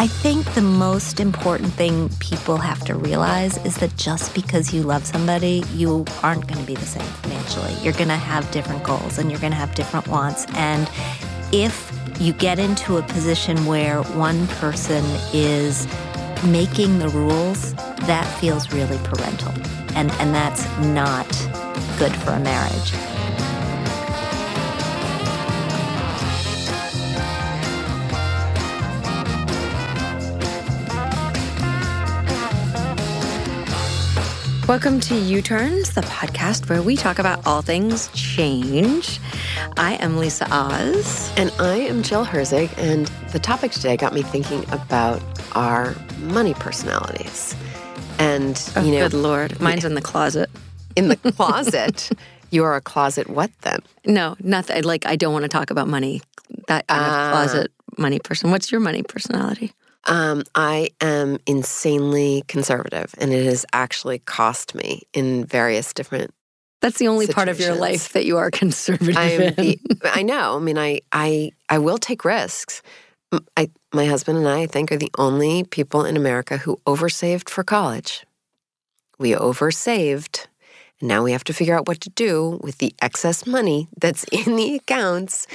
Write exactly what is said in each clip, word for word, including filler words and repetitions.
I think the most important thing people have to realize is that just because you love somebody, you aren't going to be the same financially. You're going to have different goals and you're going to have different wants. And if you get into a position where one person is making the rules, that feels really parental. And, and that's not good for a marriage. Welcome to U-Turns, the podcast where we talk about all things change. I am Lisa Oz. And I am Jill Herzig. And the topic today got me thinking about our money personalities. And, oh, you know, good Lord. Mine's in the closet. In the closet? You are a closet what then? No, nothing. Like, I don't want to talk about money. That kind uh, of closet money person. What's your money personality? Um, I am insanely conservative, and it has actually cost me in various different That's the only situations. Part of your life that you are conservative I'm, in. I know. I mean, I, I, I will take risks. I, my husband and I, I think, are the only people in America who oversaved for college. We oversaved, and now we have to figure out what to do with the excess money that's in the accounts.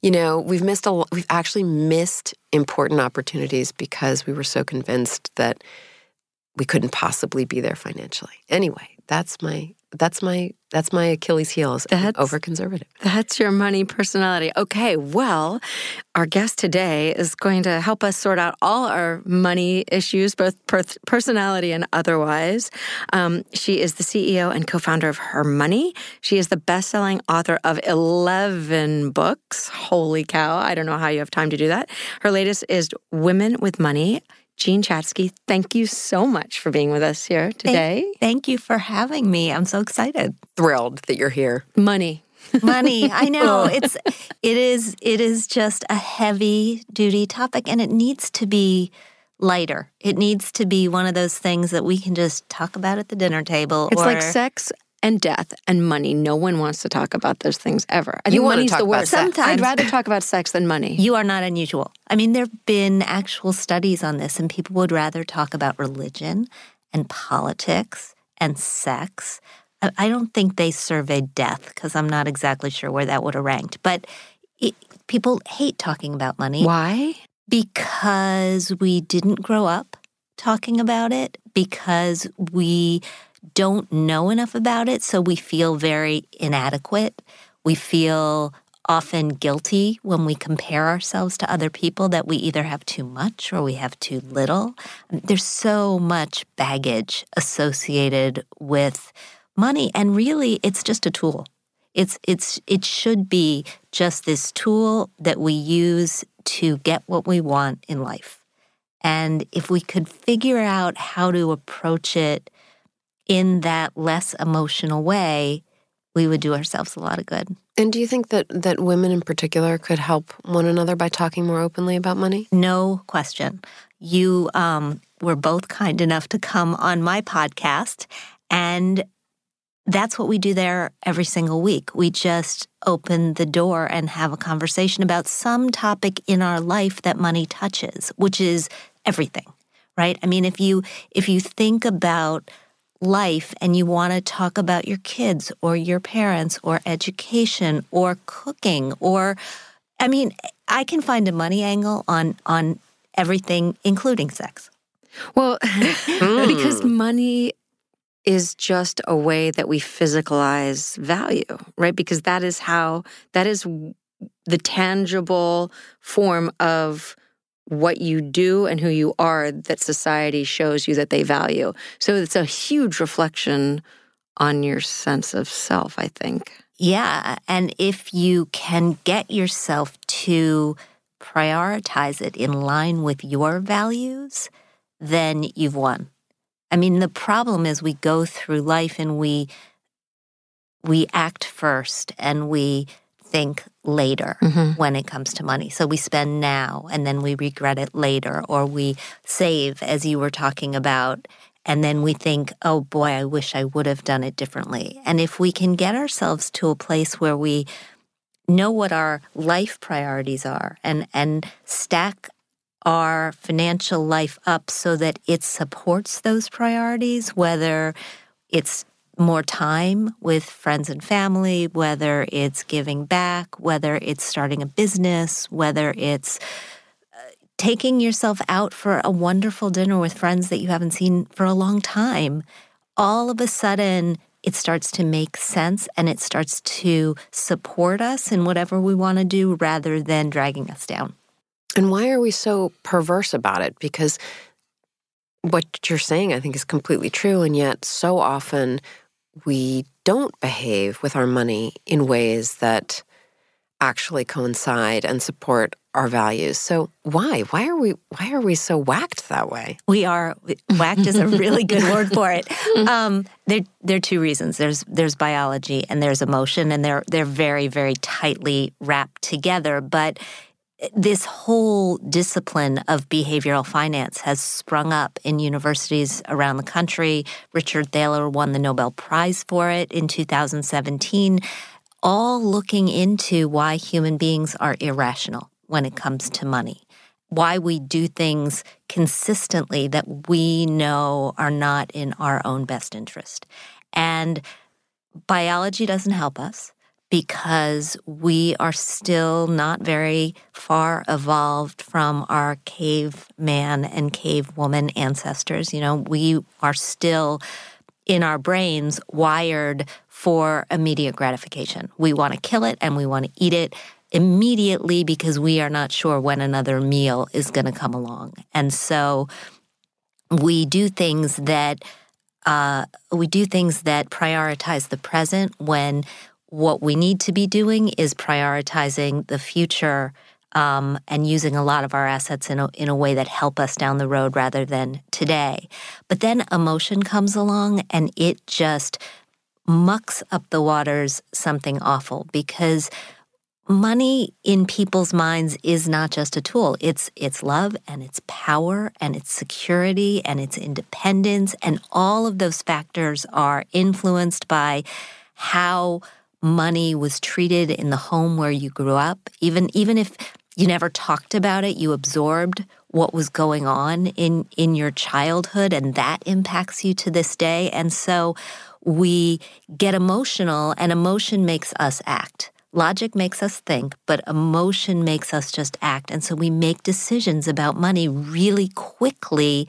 You know, we've missed a lot. We've actually missed important opportunities because we were so convinced that we couldn't possibly be there financially. Anyway, that's my that's my that's my Achilles heels. That's over conservative. That's your money personality. Okay, well, our guest today is going to help us sort out all our money issues, both per- personality and otherwise. Um, she is the C E O and co-founder of Her Money. She is the best-selling author of eleven books. Holy cow! I don't know how you have time to do that. Her latest is Women With Money. Jean Chatzky, thank you so much for being with us here today. Thank, thank you for having me. I'm so excited. Thrilled that you're here. Money. Money. I know. It's it is it is just a heavy duty topic, and it needs to be lighter. It needs to be one of those things that we can just talk about at the dinner table. It's or, like sex and death and money. No one wants to talk about those things ever. I you think money's the worst. Sometimes I'd rather talk about sex than money. You are not unusual. I mean, there have been actual studies on this, and people would rather talk about religion and politics and sex. I don't think they surveyed death, because I'm not exactly sure where that would have ranked. But it, people hate talking about money. Why? Because we didn't grow up talking about it, because we don't know enough about it, so we feel very inadequate. We feel often guilty when we compare ourselves to other people, that we either have too much or we have too little. There's so much baggage associated with money, and really it's just a tool. It's it's it should be just this tool that we use to get what we want in life. And if we could figure out how to approach it in that less emotional way, we would do ourselves a lot of good. And do you think that, that women in particular could help one another by talking more openly about money? No question. You um, were both kind enough to come on my podcast, and that's what we do there every single week. We just open the door and have a conversation about some topic in our life that money touches, which is everything, right? I mean, if you if you think about life and you want to talk about your kids or your parents or education or cooking or, I mean, I can find a money angle on on everything, including sex. Well, mm. because money is just a way that we physicalize value, right? Because that is how, that is the tangible form of what you do and who you are that society shows you that they value. So it's a huge reflection on your sense of self, I think. Yeah, and if you can get yourself to prioritize it in line with your values, then you've won. I mean, the problem is we go through life and we we act first and we think later mm-hmm. when it comes to money. So we spend now and then we regret it later, or we save, as you were talking about, and then we think, oh boy, I wish I would have done it differently. And if we can get ourselves to a place where we know what our life priorities are and, and stack our financial life up so that it supports those priorities, whether it's more time with friends and family, whether it's giving back, whether it's starting a business, whether it's taking yourself out for a wonderful dinner with friends that you haven't seen for a long time, all of a sudden it starts to make sense and it starts to support us in whatever we want to do rather than dragging us down. And why are we so perverse about it? Because what you're saying, I think, is completely true, and yet so often we don't behave with our money in ways that actually coincide and support our values. So why? Why are we why are we so whacked that way? We are. Whacked is a really good word for it. Um, there, there are two reasons. There's there's biology and there's emotion, and they're they're very, very tightly wrapped together. But this whole discipline of behavioral finance has sprung up in universities around the country. Richard Thaler won the Nobel Prize for it in two thousand seventeen, all looking into why human beings are irrational when it comes to money, why we do things consistently that we know are not in our own best interest. And biology doesn't help us, because we are still not very far evolved from our caveman and cavewoman ancestors. You know, we are still in our brains wired for immediate gratification. We want to kill it and we want to eat it immediately because we are not sure when another meal is going to come along. And so we do things that uh, we do things that prioritize the present when what we need to be doing is prioritizing the future um, and using a lot of our assets in a, in a way that help us down the road rather than today. But then emotion comes along and it just mucks up the waters something awful, because money in people's minds is not just a tool. It's it's love and it's power and it's security and it's independence, and all of those factors are influenced by how money was treated in the home where you grew up. Even even if you never talked about it, you absorbed what was going on in, in your childhood, and that impacts you to this day. And so we get emotional, and emotion makes us act. Logic makes us think, but emotion makes us just act. And so we make decisions about money really quickly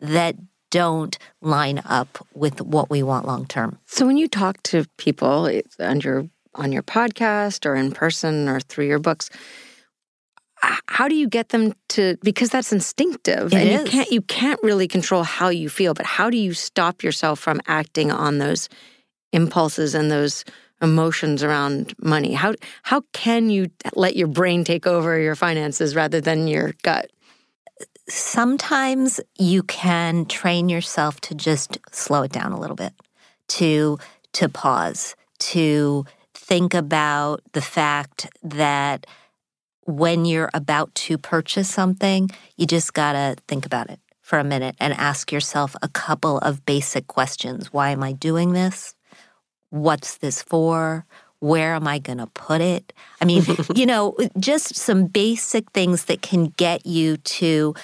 that don't line up with what we want long term. So when you talk to people on your, on your podcast or in person or through your books, how do you get them to, because that's instinctive. It and is. You can't you can't really control how you feel, but how do you stop yourself from acting on those impulses and those emotions around money? How how can you let your brain take over your finances rather than your gut? Sometimes you can train yourself to just slow it down a little bit, to to pause, to think about the fact that when you're about to purchase something, you just got to think about it for a minute and ask yourself a couple of basic questions. Why am I doing this? What's this for? Where am I going to put it? I mean, you know, just some basic things that can get you to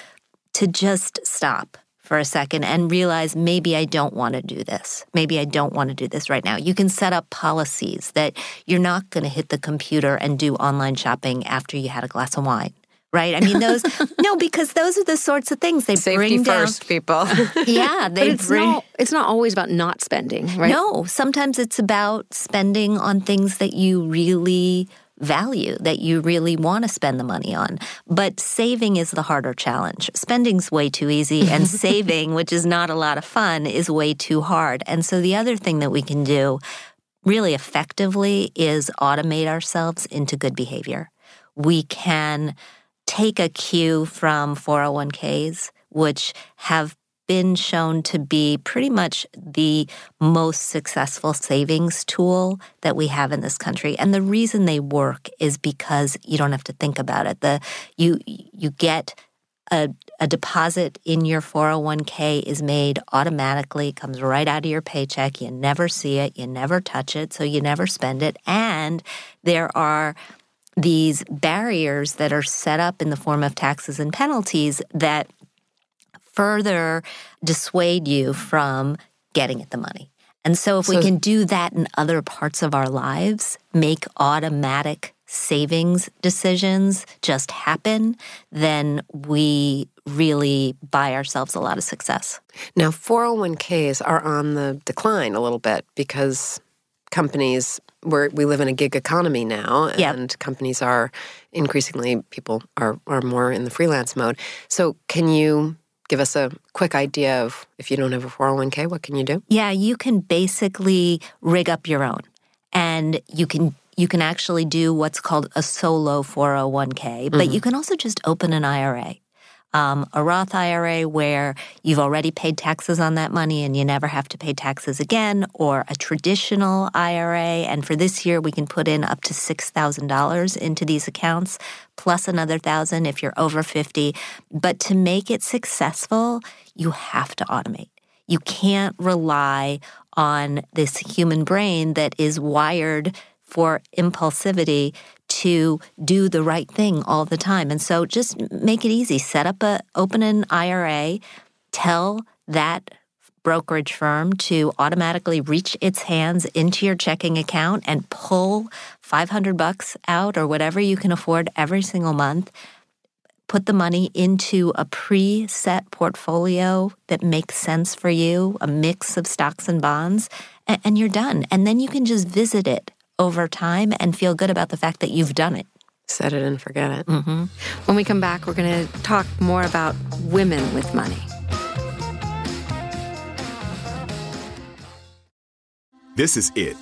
to just stop for a second and realize maybe I don't want to do this. Maybe I don't want to do this right now. You can set up policies that you're not going to hit the computer and do online shopping after you had a glass of wine. Right? I mean, those, no, because those are the sorts of things they Safety bring down. Safety first, people. Yeah. They but it's, bring, not, it's not always about not spending, right? No. Sometimes it's about spending on things that you really value, that you really want to spend the money on. But saving is the harder challenge. Spending's way too easy, and saving, which is not a lot of fun, is way too hard. And so the other thing that we can do really effectively is automate ourselves into good behavior. We can take a cue from four oh one k's, which have been shown to be pretty much the most successful savings tool that we have in this country. And the reason they work is because you don't have to think about it. The you you get a a deposit in your four oh one k is made automatically, comes right out of your paycheck. You never see it, you never touch it, so you never spend it. And there are these barriers that are set up in the form of taxes and penalties that further dissuade you from getting at the money. And so if so, we can do that in other parts of our lives, make automatic savings decisions just happen, then we really buy ourselves a lot of success. Now, four oh one k's are on the decline a little bit because companies... We're, we live in a gig economy now, and yep. companies are increasingly, people are, are more in the freelance mode. So can you give us a quick idea of, if you don't have a four oh one k, what can you do? Yeah, you can basically rig up your own, and you can you can actually do what's called a solo four oh one k, but mm-hmm. you can also just open an I R A. Um, a Roth I R A where you've already paid taxes on that money and you never have to pay taxes again, or a traditional I R A. And for this year, we can put in up to six thousand dollars into these accounts, plus another one thousand dollars if you're over fifty. But to make it successful, you have to automate. You can't rely on this human brain that is wired for impulsivity to do the right thing all the time. And so just make it easy. Set up a, open an I R A, tell that brokerage firm to automatically reach its hands into your checking account and pull five hundred bucks out or whatever you can afford every single month. Put the money into a preset portfolio that makes sense for you, a mix of stocks and bonds, and, and you're done. And then you can just visit it over time and feel good about the fact that you've done it. Set it and forget it. Mm-hmm. When we come back, we're going to talk more about women with money. This is it.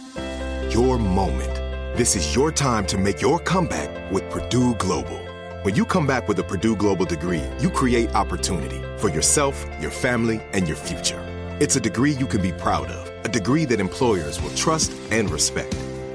Your moment. This is your time to make your comeback with Purdue Global. When you come back with a Purdue Global degree, you create opportunity for yourself, your family, and your future. It's a degree you can be proud of, a degree that employers will trust and respect.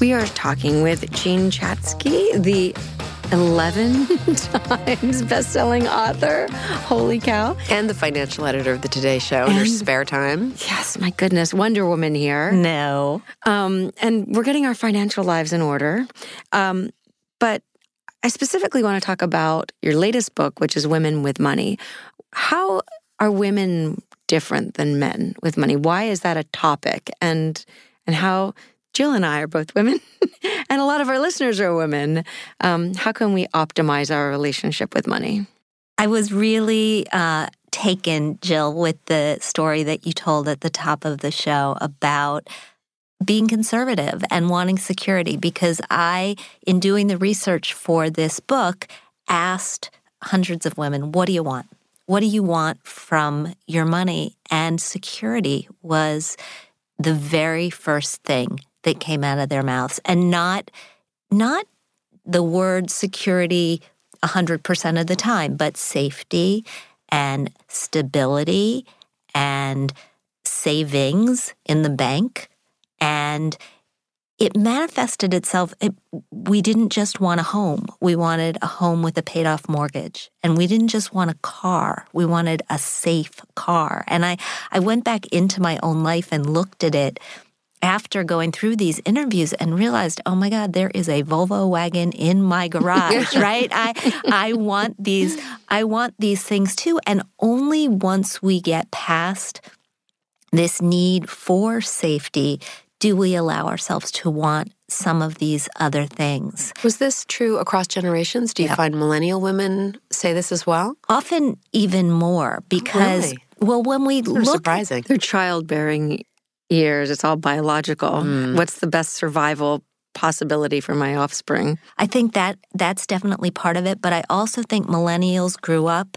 We are talking with Jean Chatzky, the eleven times best-selling author, holy cow, and the financial editor of the Today Show and in her spare time. Yes, my goodness, Wonder Woman here. No, um, and we're getting our financial lives in order, um, but I specifically want to talk about your latest book, which is Women with Money. How are women different than men with money? Why is that a topic? And and how? Jill and I are both women, and a lot of our listeners are women. Um, how can we optimize our relationship with money? I was really uh, taken, Jill, with the story that you told at the top of the show about being conservative and wanting security, because I, in doing the research for this book, asked hundreds of women, what do you want? What do you want from your money? And security was the very first thing that came out of their mouths, and not not the word security one hundred percent of the time, but safety and stability and savings in the bank. And it manifested itself. It, we didn't just want a home. We wanted a home with a paid-off mortgage. And we didn't just want a car. We wanted a safe car. And I, I went back into my own life and looked at it after going through these interviews and realized, oh my God, there is a Volvo wagon in my garage, right? I I want these I want these things too. And only once we get past this need for safety do we allow ourselves to want some of these other things. Was this true across generations? Do you yeah. find millennial women say this as well? Often even more, because, really? well, when we They're look surprising. They're childbearing years. It's all biological. Mm. What's the best survival possibility for my offspring? I think that that's definitely part of it. But I also think millennials grew up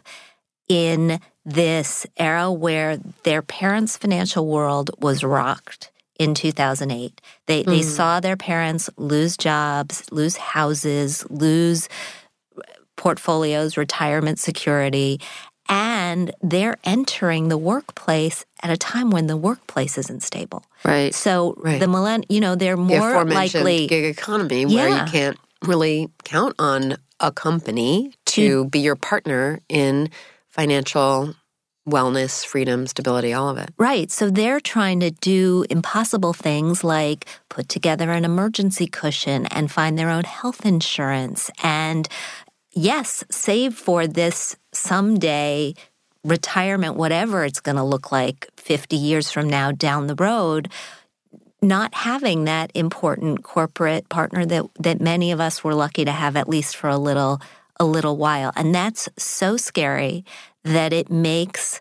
in this era where their parents' financial world was rocked in two thousand eight. They, mm. they saw their parents lose jobs, lose houses, lose portfolios, retirement security. And they're entering the workplace at a time when the workplace isn't stable. Right. So right. the millenn- you know, they're more the likely gig economy where yeah. you can't really count on a company to mm. be your partner in financial wellness, freedom, stability, all of it. Right. So they're trying to do impossible things like put together an emergency cushion and find their own health insurance and, yes, save for this someday retirement, whatever it's going to look like fifty years from now down the road, not having that important corporate partner that, that many of us were lucky to have at least for a little a little while. And that's so scary that it makes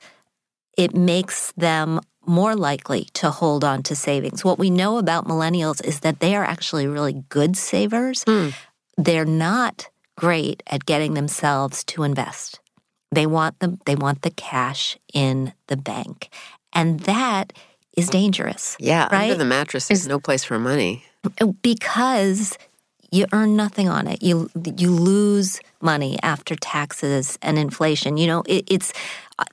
it makes them more likely to hold on to savings. What we know about millennials is that they are actually really good savers. Mm. They're not great at getting themselves to invest. They want them. They want the cash in the bank, and that is dangerous. Yeah, right? Under the mattress is no place for money because you earn nothing on it. You you lose money after taxes and inflation. You know, it, it's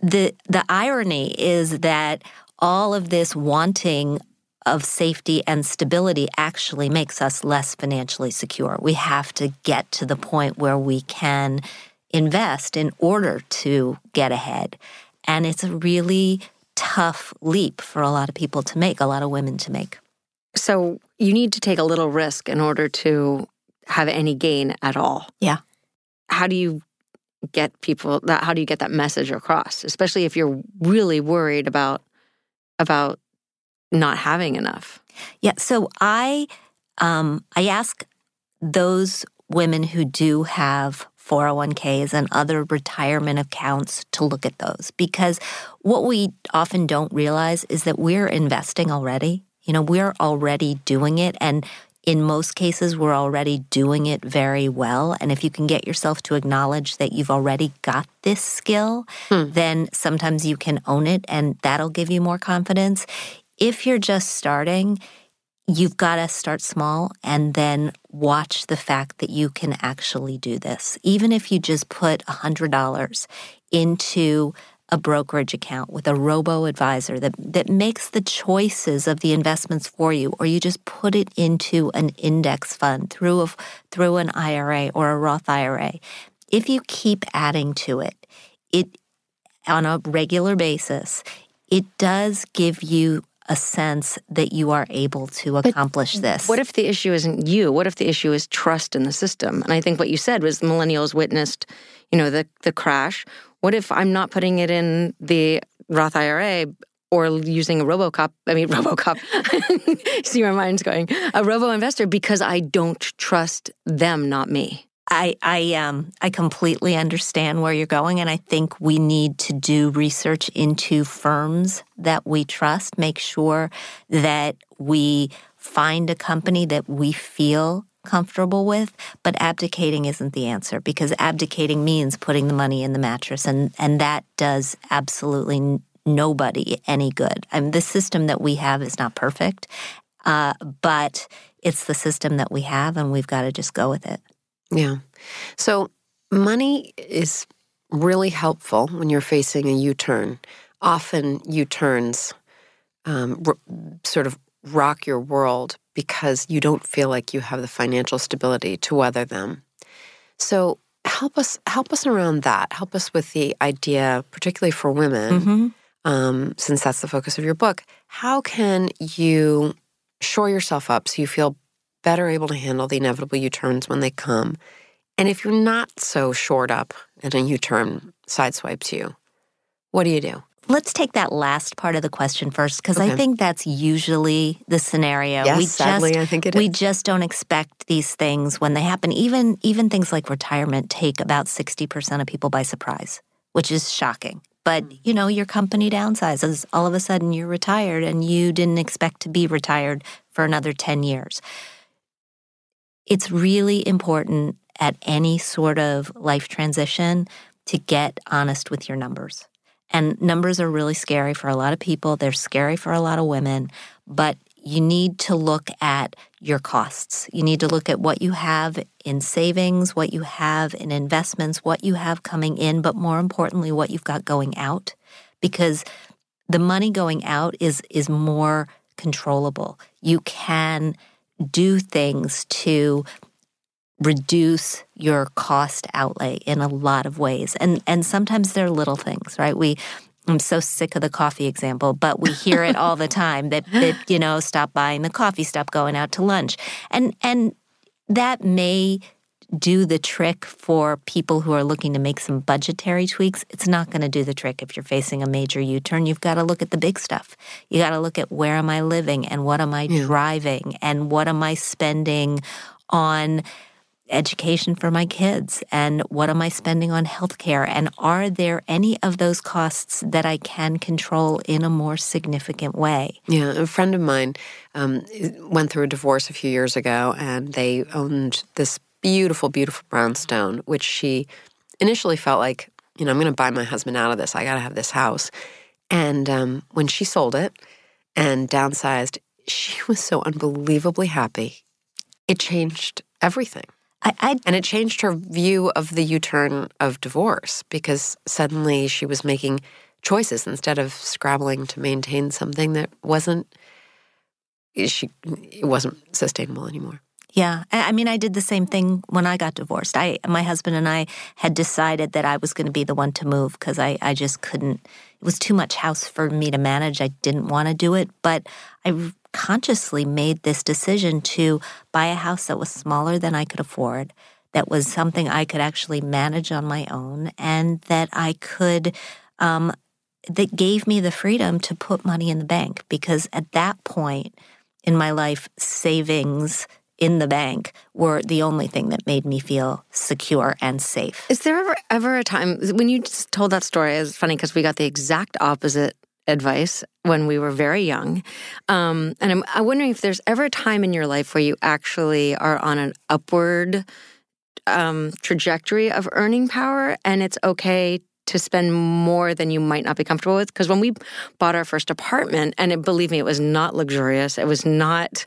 the the irony is that all of this wanting of safety and stability actually makes us less financially secure. We have to get to the point where we can invest in order to get ahead. And it's a really tough leap for a lot of people to make, a lot of women to make. So you need to take a little risk in order to have any gain at all. Yeah. How do you get people, that, how do you get that message across? Especially if you're really worried about, about, not having enough. Yeah, so I um, I ask those women who do have four oh one k's and other retirement accounts to look at those. Because what we often don't realize is that we're investing already. You know, we're already doing it. And in most cases, we're already doing it very well. And if you can get yourself to acknowledge that you've already got this skill, hmm. then sometimes you can own it, and that'll give you more confidence. If you're just starting, you've got to start small and then watch the fact that you can actually do this. Even if you just put one hundred dollars into a brokerage account with a robo-advisor that, that makes the choices of the investments for you, or you just put it into an index fund through a, through an I R A or a Roth I R A. If you keep adding to it, it on a regular basis, it does give you a sense that you are able to accomplish but this. What if the issue isn't you? What if the issue is trust in the system? And I think what you said was millennials witnessed, you know, the the crash. What if I'm not putting it in the Roth I R A or using a RoboCop? I mean, RoboCop. See where my mind's going. A robo-investor, because I don't trust them, not me. I I um I completely understand where you're going, and I think we need to do research into firms that we trust, make sure that we find a company that we feel comfortable with, but abdicating isn't the answer, because abdicating means putting the money in the mattress, and, and that does absolutely nobody any good. I mean, the system that we have is not perfect, uh, but it's the system that we have, and we've got to just go with it. Yeah. So money is really helpful when you're facing a U-turn. Often U-turns um, r- sort of rock your world because you don't feel like you have the financial stability to weather them. So help us help us around that. Help us with the idea, particularly for women, mm-hmm. um, since that's the focus of your book. How can you shore yourself up so you feel better able to handle the inevitable U-turns when they come? And if you're not so shored up and a U-turn sideswipes you, what do you do? Let's take that last part of the question first, because okay. I think that's usually the scenario. Yes, we sadly, just, I think it we is. We just don't expect these things when they happen. Even, even things like retirement take about sixty percent of people by surprise, which is shocking. But, you know, your company downsizes. All of a sudden you're retired and you didn't expect to be retired for another ten years. It's really important at any sort of life transition to get honest with your numbers. And numbers are really scary for a lot of people. They're scary for a lot of women. But you need to look at your costs. You need to look at what you have in savings, what you have in investments, what you have coming in, but more importantly, what you've got going out. Because the money going out is is more controllable. You can do things to reduce your cost outlay in a lot of ways. And and sometimes they're little things, right? We I'm so sick of the coffee example, but we hear it all the time that, that, you know, stop buying the coffee, stop going out to lunch. And and that may do the trick for people who are looking to make some budgetary tweaks. It's not going to do the trick if you're facing a major U-turn. You've got to look at the big stuff. You got to look at where am I living and what am I yeah. driving and what am I spending on education for my kids and what am I spending on healthcare, and are there any of those costs that I can control in a more significant way? Yeah, a friend of mine um, went through a divorce a few years ago, and they owned this beautiful, beautiful brownstone, which she initially felt like, you know, I'm going to buy my husband out of this. I got to have this house. And um, when she sold it and downsized, she was so unbelievably happy. It changed everything. I, I, and it changed her view of the U-turn of divorce, because suddenly she was making choices instead of scrabbling to maintain something that wasn't, she, it wasn't sustainable anymore. Yeah. I mean, I did the same thing when I got divorced. I, my husband and I had decided that I was going to be the one to move because I, I just couldn't. It was too much house for me to manage. I didn't want to do it. But I consciously made this decision to buy a house that was smaller than I could afford, that was something I could actually manage on my own, and that I could um, – that gave me the freedom to put money in the bank, because at that point in my life, savings – in the bank were the only thing that made me feel secure and safe. Is there ever, ever a time, when you just told that story, it's funny because we got the exact opposite advice when we were very young. Um, and I'm, I'm wondering if there's ever a time in your life where you actually are on an upward um, trajectory of earning power and it's okay to spend more than you might not be comfortable with. Because when we bought our first apartment, and it, believe me, it was not luxurious. It was not,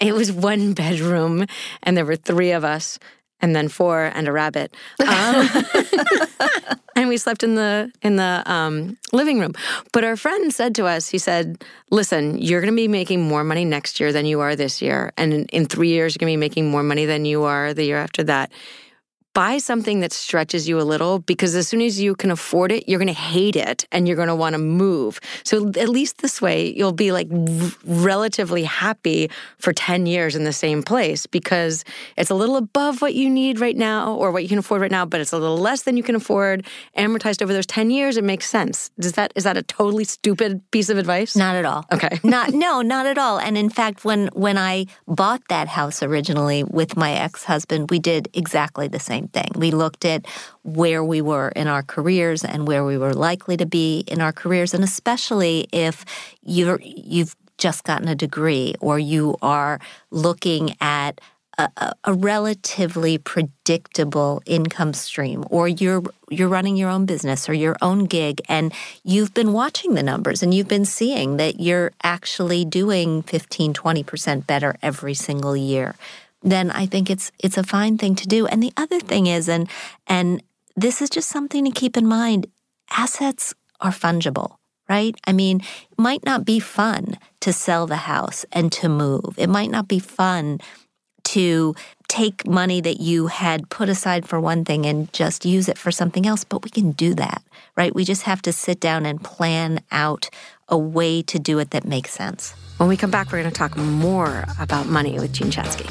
it was one bedroom and there were three of us and then four and a rabbit. Um, and we slept in the in the um, living room. But our friend said to us, he said, listen, you're going to be making more money next year than you are this year. And in, in three years, you're going to be making more money than you are the year after that. Buy something that stretches you a little, because as soon as you can afford it, you're going to hate it and you're going to want to move. So at least this way, you'll be like v- relatively happy for ten years in the same place, because it's a little above what you need right now or what you can afford right now, but it's a little less than you can afford. Amortized over those ten years, it makes sense. Does that, is that a totally stupid piece of advice? Not at all. Okay. not No, not at all. And in fact, when, when I bought that house originally with my ex-husband, we did exactly the same thing. We looked at where we were in our careers and where we were likely to be in our careers, and especially if you're, you've just gotten a degree or you are looking at a, a relatively predictable income stream, or you're you're running your own business or your own gig, and you've been watching the numbers and you've been seeing that you're actually doing fifteen, twenty percent better every single year. Then I think it's it's a fine thing to do. And the other thing is, and and this is just something to keep in mind, assets are fungible, right? I mean, it might not be fun to sell the house and to move. It might not be fun to take money that you had put aside for one thing and just use it for something else, but we can do that, right? We just have to sit down and plan out a way to do it that makes sense. When we come back, we're going to talk more about money with Jean Chatzky.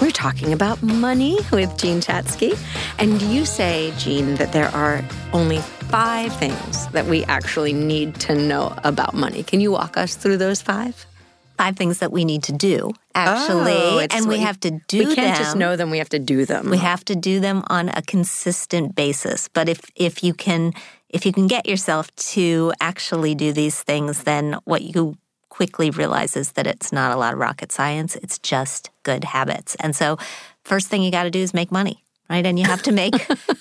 We're talking about money with Jean Chatzky. And you say, Jean, that there are only five things that we actually need to know about money. Can you walk us through those five? Five things that we need to do, actually. Oh, and we have to do them. We can't them. just know them. We have to do them. We have to do them on a consistent basis. But if, if you can if you can get yourself to actually do these things, then what you quickly realizes that it's not a lot of rocket science. It's just good habits. And so first thing you got to do is make money, right? And you have to make,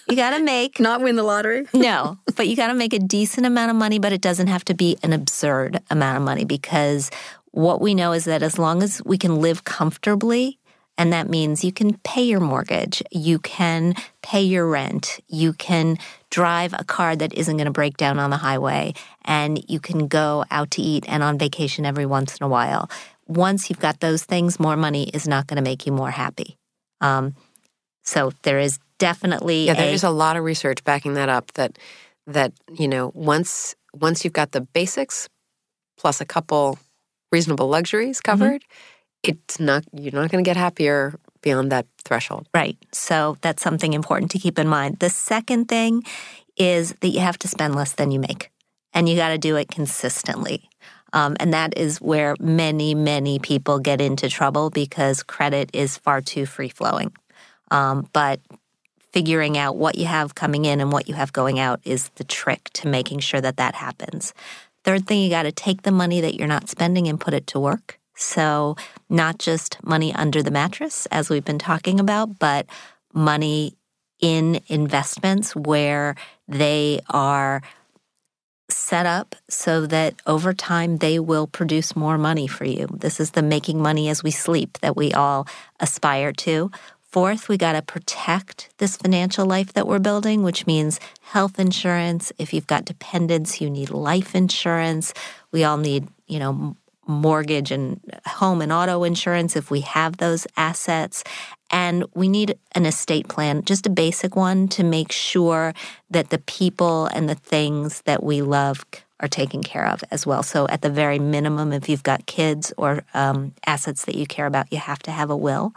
you got to make. Not win the lottery? No, but you got to make a decent amount of money, but it doesn't have to be an absurd amount of money, because what we know is that as long as we can live comfortably, and that means you can pay your mortgage, you can pay your rent, you can drive a car that isn't going to break down on the highway, and you can go out to eat and on vacation every once in a while. Once you've got those things, more money is not going to make you more happy. Um, so there is definitely yeah, there a, is a lot of research backing that up. That that you know, once once you've got the basics plus a couple reasonable luxuries covered, mm-hmm. it's not you're not going to get happier beyond that threshold. Right. So that's something important to keep in mind. The second thing is that you have to spend less than you make, and you got to do it consistently. Um, and that is where many, many people get into trouble, because credit is far too free-flowing. Um, but figuring out what you have coming in and what you have going out is the trick to making sure that that happens. Third thing, you got to take the money that you're not spending and put it to work. So not just money under the mattress, as we've been talking about, but money in investments where they are set up so that over time they will produce more money for you. This is the making money as we sleep that we all aspire to. Fourth, we got to protect this financial life that we're building, which means health insurance. If you've got dependents, you need life insurance. We all need, you know, mortgage and home and auto insurance if we have those assets. And we need an estate plan, just a basic one, to make sure that the people and the things that we love are taken care of as well. So at the very minimum, if you've got kids or um, assets that you care about, you have to have a will.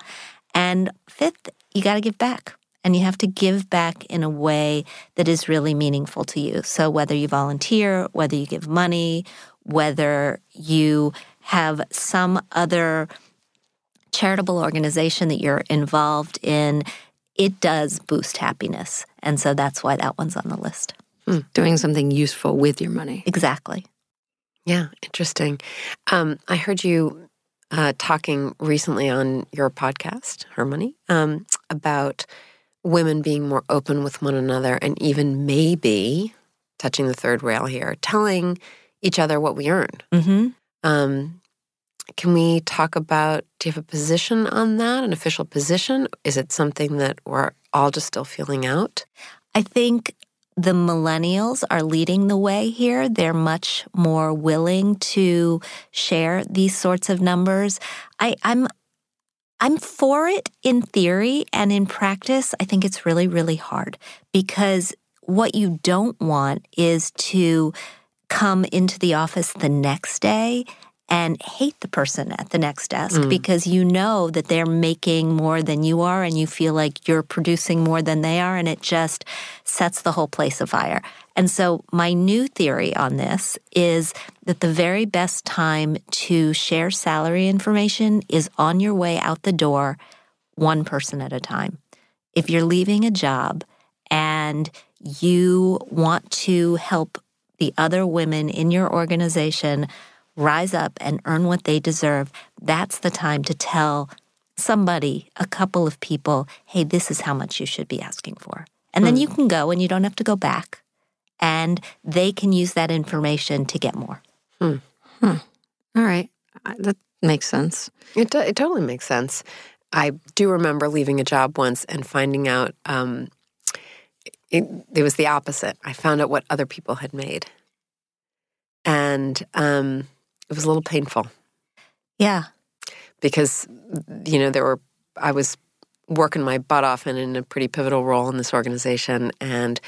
And fifth, you got to give back. And you have to give back in a way that is really meaningful to you. So whether you volunteer, whether you give money, whether you have some other charitable organization that you're involved in, it does boost happiness. And so that's why that one's on the list. Hmm. Doing something useful with your money. Exactly. Yeah, interesting. Um, I heard you uh, talking recently on your podcast, Her Money, um, about women being more open with one another and even maybe, touching the third rail here, telling each other what we earn. Mm-hmm. Um, can we talk about, do you have a position on that, an official position? Is it something that we're all just still feeling out? I think the millennials are leading the way here. They're much more willing to share these sorts of numbers. I, I'm I'm for it in theory, and in practice, I think it's really, really hard, because what you don't want is to come into the office the next day and hate the person at the next desk mm. because you know that they're making more than you are, and you feel like you're producing more than they are, and it just sets the whole place afire. And so my new theory on this is that the very best time to share salary information is on your way out the door, one person at a time. If you're leaving a job and you want to help the other women in your organization rise up and earn what they deserve, that's the time to tell somebody, a couple of people, hey, this is how much you should be asking for. And mm. then you can go, and you don't have to go back, and they can use that information to get more. Hmm. Hmm. All right. That makes sense. It, do- it totally makes sense. I do remember leaving a job once and finding out um, it, it was the opposite. I found out what other people had made. And um, it was a little painful. Yeah. Because, you know, there were, I was working my butt off and in a pretty pivotal role in this organization. And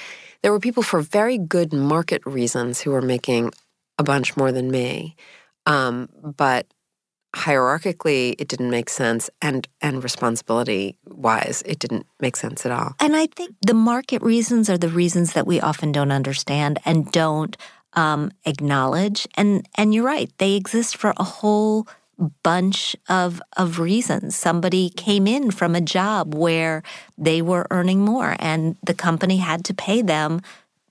there were people for very good market reasons who were making a bunch more than me. Um, but hierarchically, it didn't make sense. And, and responsibility-wise, it didn't make sense at all. And I think the market reasons are the reasons that we often don't understand and don't Um, acknowledge. And and you're right, they exist for a whole bunch of, of reasons. Somebody came in from a job where they were earning more, and the company had to pay them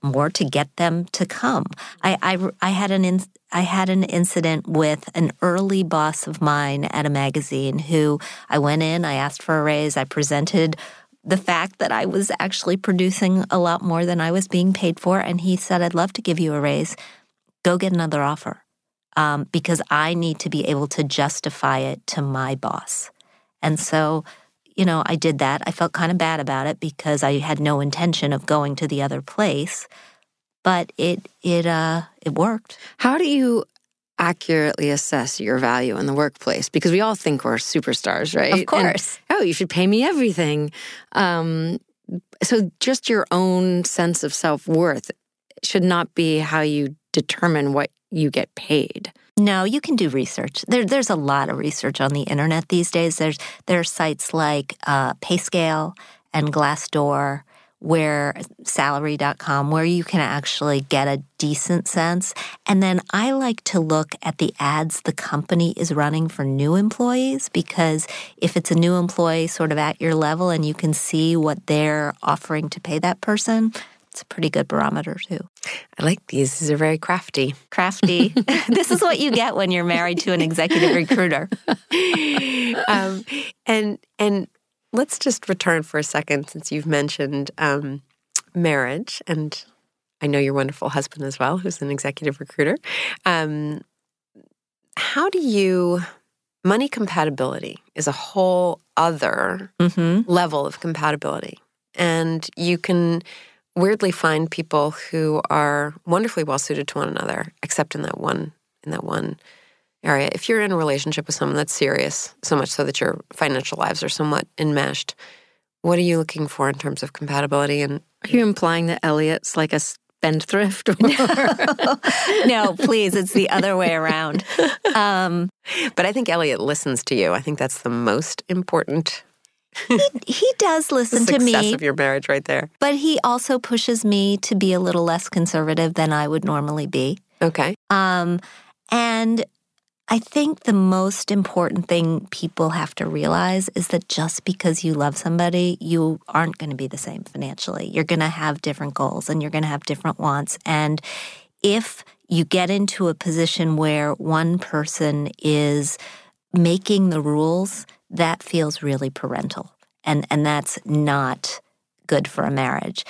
more to get them to come. I, I, I had an in, I had an incident with an early boss of mine at a magazine who I went in, I asked for a raise, I presented the fact that I was actually producing a lot more than I was being paid for. And he said, I'd love to give you a raise. Go get another offer um, because I need to be able to justify it to my boss. And so, you know, I did that. I felt kind of bad about it because I had no intention of going to the other place, but it it uh, it worked. How do you accurately assess your value in the workplace? Because we all think we're superstars, right? Of course. And, oh, you should pay me everything. Um, so just your own sense of self-worth should not be how you determine what you get paid. No, you can do research. There, there's a lot of research on the internet these days. There's there are sites like uh, Payscale and Glassdoor, where salary dot com, where you can actually get a decent sense. And then I like to look at the ads the company is running for new employees, because if it's a new employee sort of at your level and you can see what they're offering to pay that person, it's a pretty good barometer, too. I like these. These are very crafty. Crafty. This is what you get when you're married to an executive recruiter. um, and and let's just return for a second, since you've mentioned um, marriage, and I know your wonderful husband as well, who's an executive recruiter. Um, how do you... Money compatibility is a whole other mm-hmm. level of compatibility. And you can... weirdly find people who are wonderfully well-suited to one another, except in that one in that one area. If you're in a relationship with someone that's serious, so much so that your financial lives are somewhat enmeshed, what are you looking for in terms of compatibility? And are you implying that Elliot's like a spendthrift? Or... No. No, please. It's the other way around. Um, but I think Elliot listens to you. I think that's the most important. he, he does listen to me. The success of your marriage right there. But he also pushes me to be a little less conservative than I would normally be. Okay. Um, and I think the most important thing people have to realize is that just because you love somebody, you aren't going to be the same financially. You're going to have different goals and you're going to have different wants. And if you get into a position where one person is making the rules, that feels really parental, and, and that's not good for a marriage.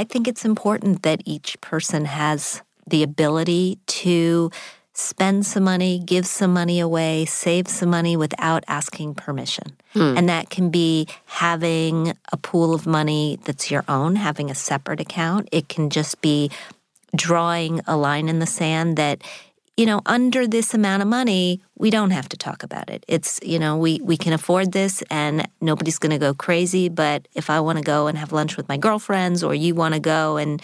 I think it's important that each person has the ability to spend some money, give some money away, save some money without asking permission. Hmm. And that can be having a pool of money that's your own, having a separate account. It can just be drawing a line in the sand that, you know, under this amount of money, we don't have to talk about it. It's, you know, we, we can afford this and nobody's going to go crazy. But if I want to go and have lunch with my girlfriends, or you want to go and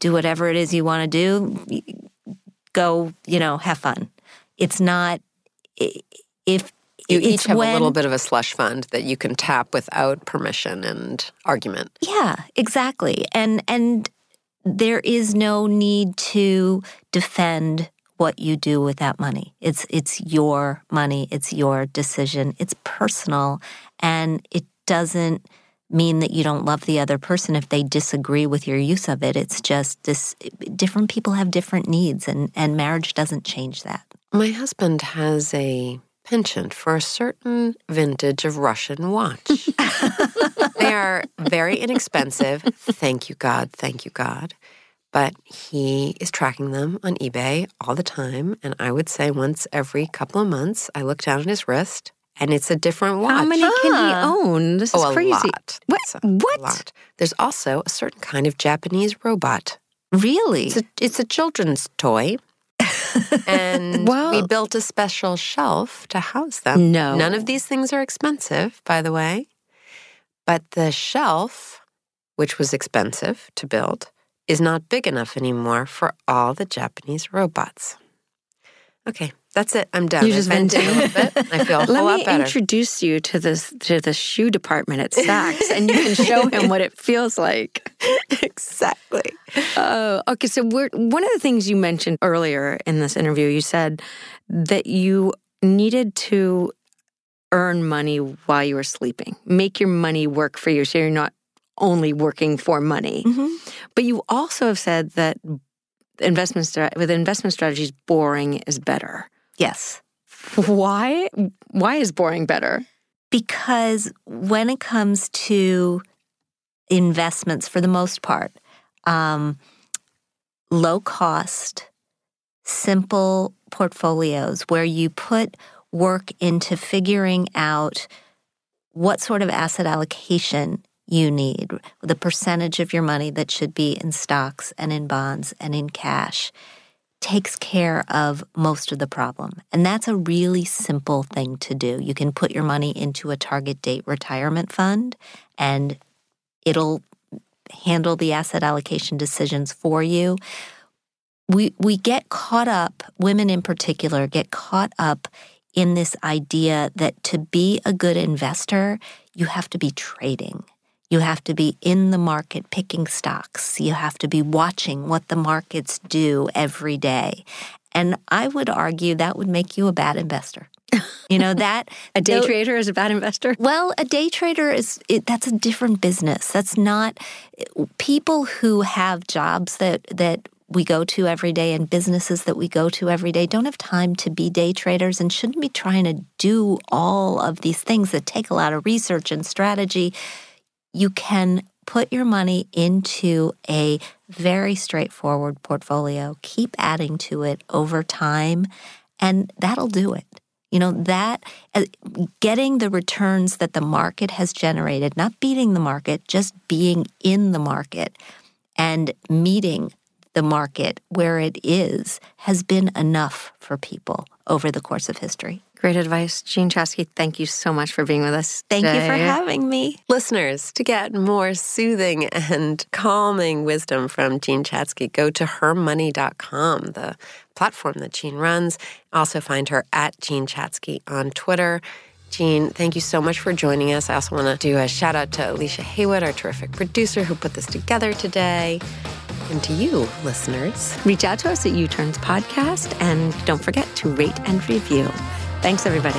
do whatever it is you want to do, go, you know, have fun. It's not, if you each have when, a little bit of a slush fund that you can tap without permission and argument. Yeah, exactly. And, and there is no need to defend what you do with that money. It's it's your money. It's your decision. It's personal. And it doesn't mean that you don't love the other person if they disagree with your use of it. It's just this, different people have different needs, and, and marriage doesn't change that. My husband has a penchant for a certain vintage of Russian watch. They are very inexpensive. Thank you, God. Thank you, God. But he is tracking them on eBay all the time. And I would say once every couple of months, I look down at his wrist, and it's a different watch. How many ah. can he own? This oh, is crazy. A lot. What? A what? Lot. There's also a certain kind of Japanese robot. Really? It's a, it's a children's toy. And well, we built a special shelf to house them. No. None of these things are expensive, by the way. But the shelf, which was expensive to build, is not big enough anymore for all the Japanese robots. Okay, that's it. I'm done. You just been down a little bit. I feel a whole lot better. Let me introduce you to this to the shoe department at Saks, and you can show him what it feels like. Exactly. Uh, okay, so we're, one of the things you mentioned earlier in this interview, you said that you needed to earn money while you were sleeping. Make your money work for you, so you're not only working for money. Mm-hmm. But you also have said that investment with investment strategies, boring is better. Yes. Why? Why is boring better? Because when it comes to investments for the most part. Um, low cost, simple portfolios where you put work into figuring out what sort of asset allocation you need, the percentage of your money that should be in stocks and in bonds and in cash, takes care of most of the problem. And that's a really simple thing to do. You can put your money into a target date retirement fund, and it'll handle the asset allocation decisions for you. We we get caught up, women in particular, get caught up in this idea that to be a good investor, you have to be trading. You have to be in the market picking stocks. You have to be watching what the markets do every day. And I would argue that would make you a bad investor. You know, that... a day though, trader is a bad investor? Well, a day trader is, it, that's a different business. That's not... People who have jobs that that we go to every day and businesses that we go to every day don't have time to be day traders and shouldn't be trying to do all of these things that take a lot of research and strategy. You can put your money into a very straightforward portfolio, keep adding to it over time, and that'll do it. You know, that getting the returns that the market has generated, not beating the market, just being in the market and meeting the market where it is, has been enough for people over the course of history. Great advice. Jean Chatzky, thank you so much for being with us today. Thank you for having me. Listeners, to get more soothing and calming wisdom from Jean Chatzky, go to her money dot com, the platform that Jean runs. Also find her at Jean Chatzky on Twitter. Jean, thank you so much for joining us. I also want to do a shout out to Alicia Haywood, our terrific producer who put this together today. And to you, listeners, reach out to us at U-Turns Podcast, and don't forget to rate and review. Thanks, everybody.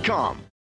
com.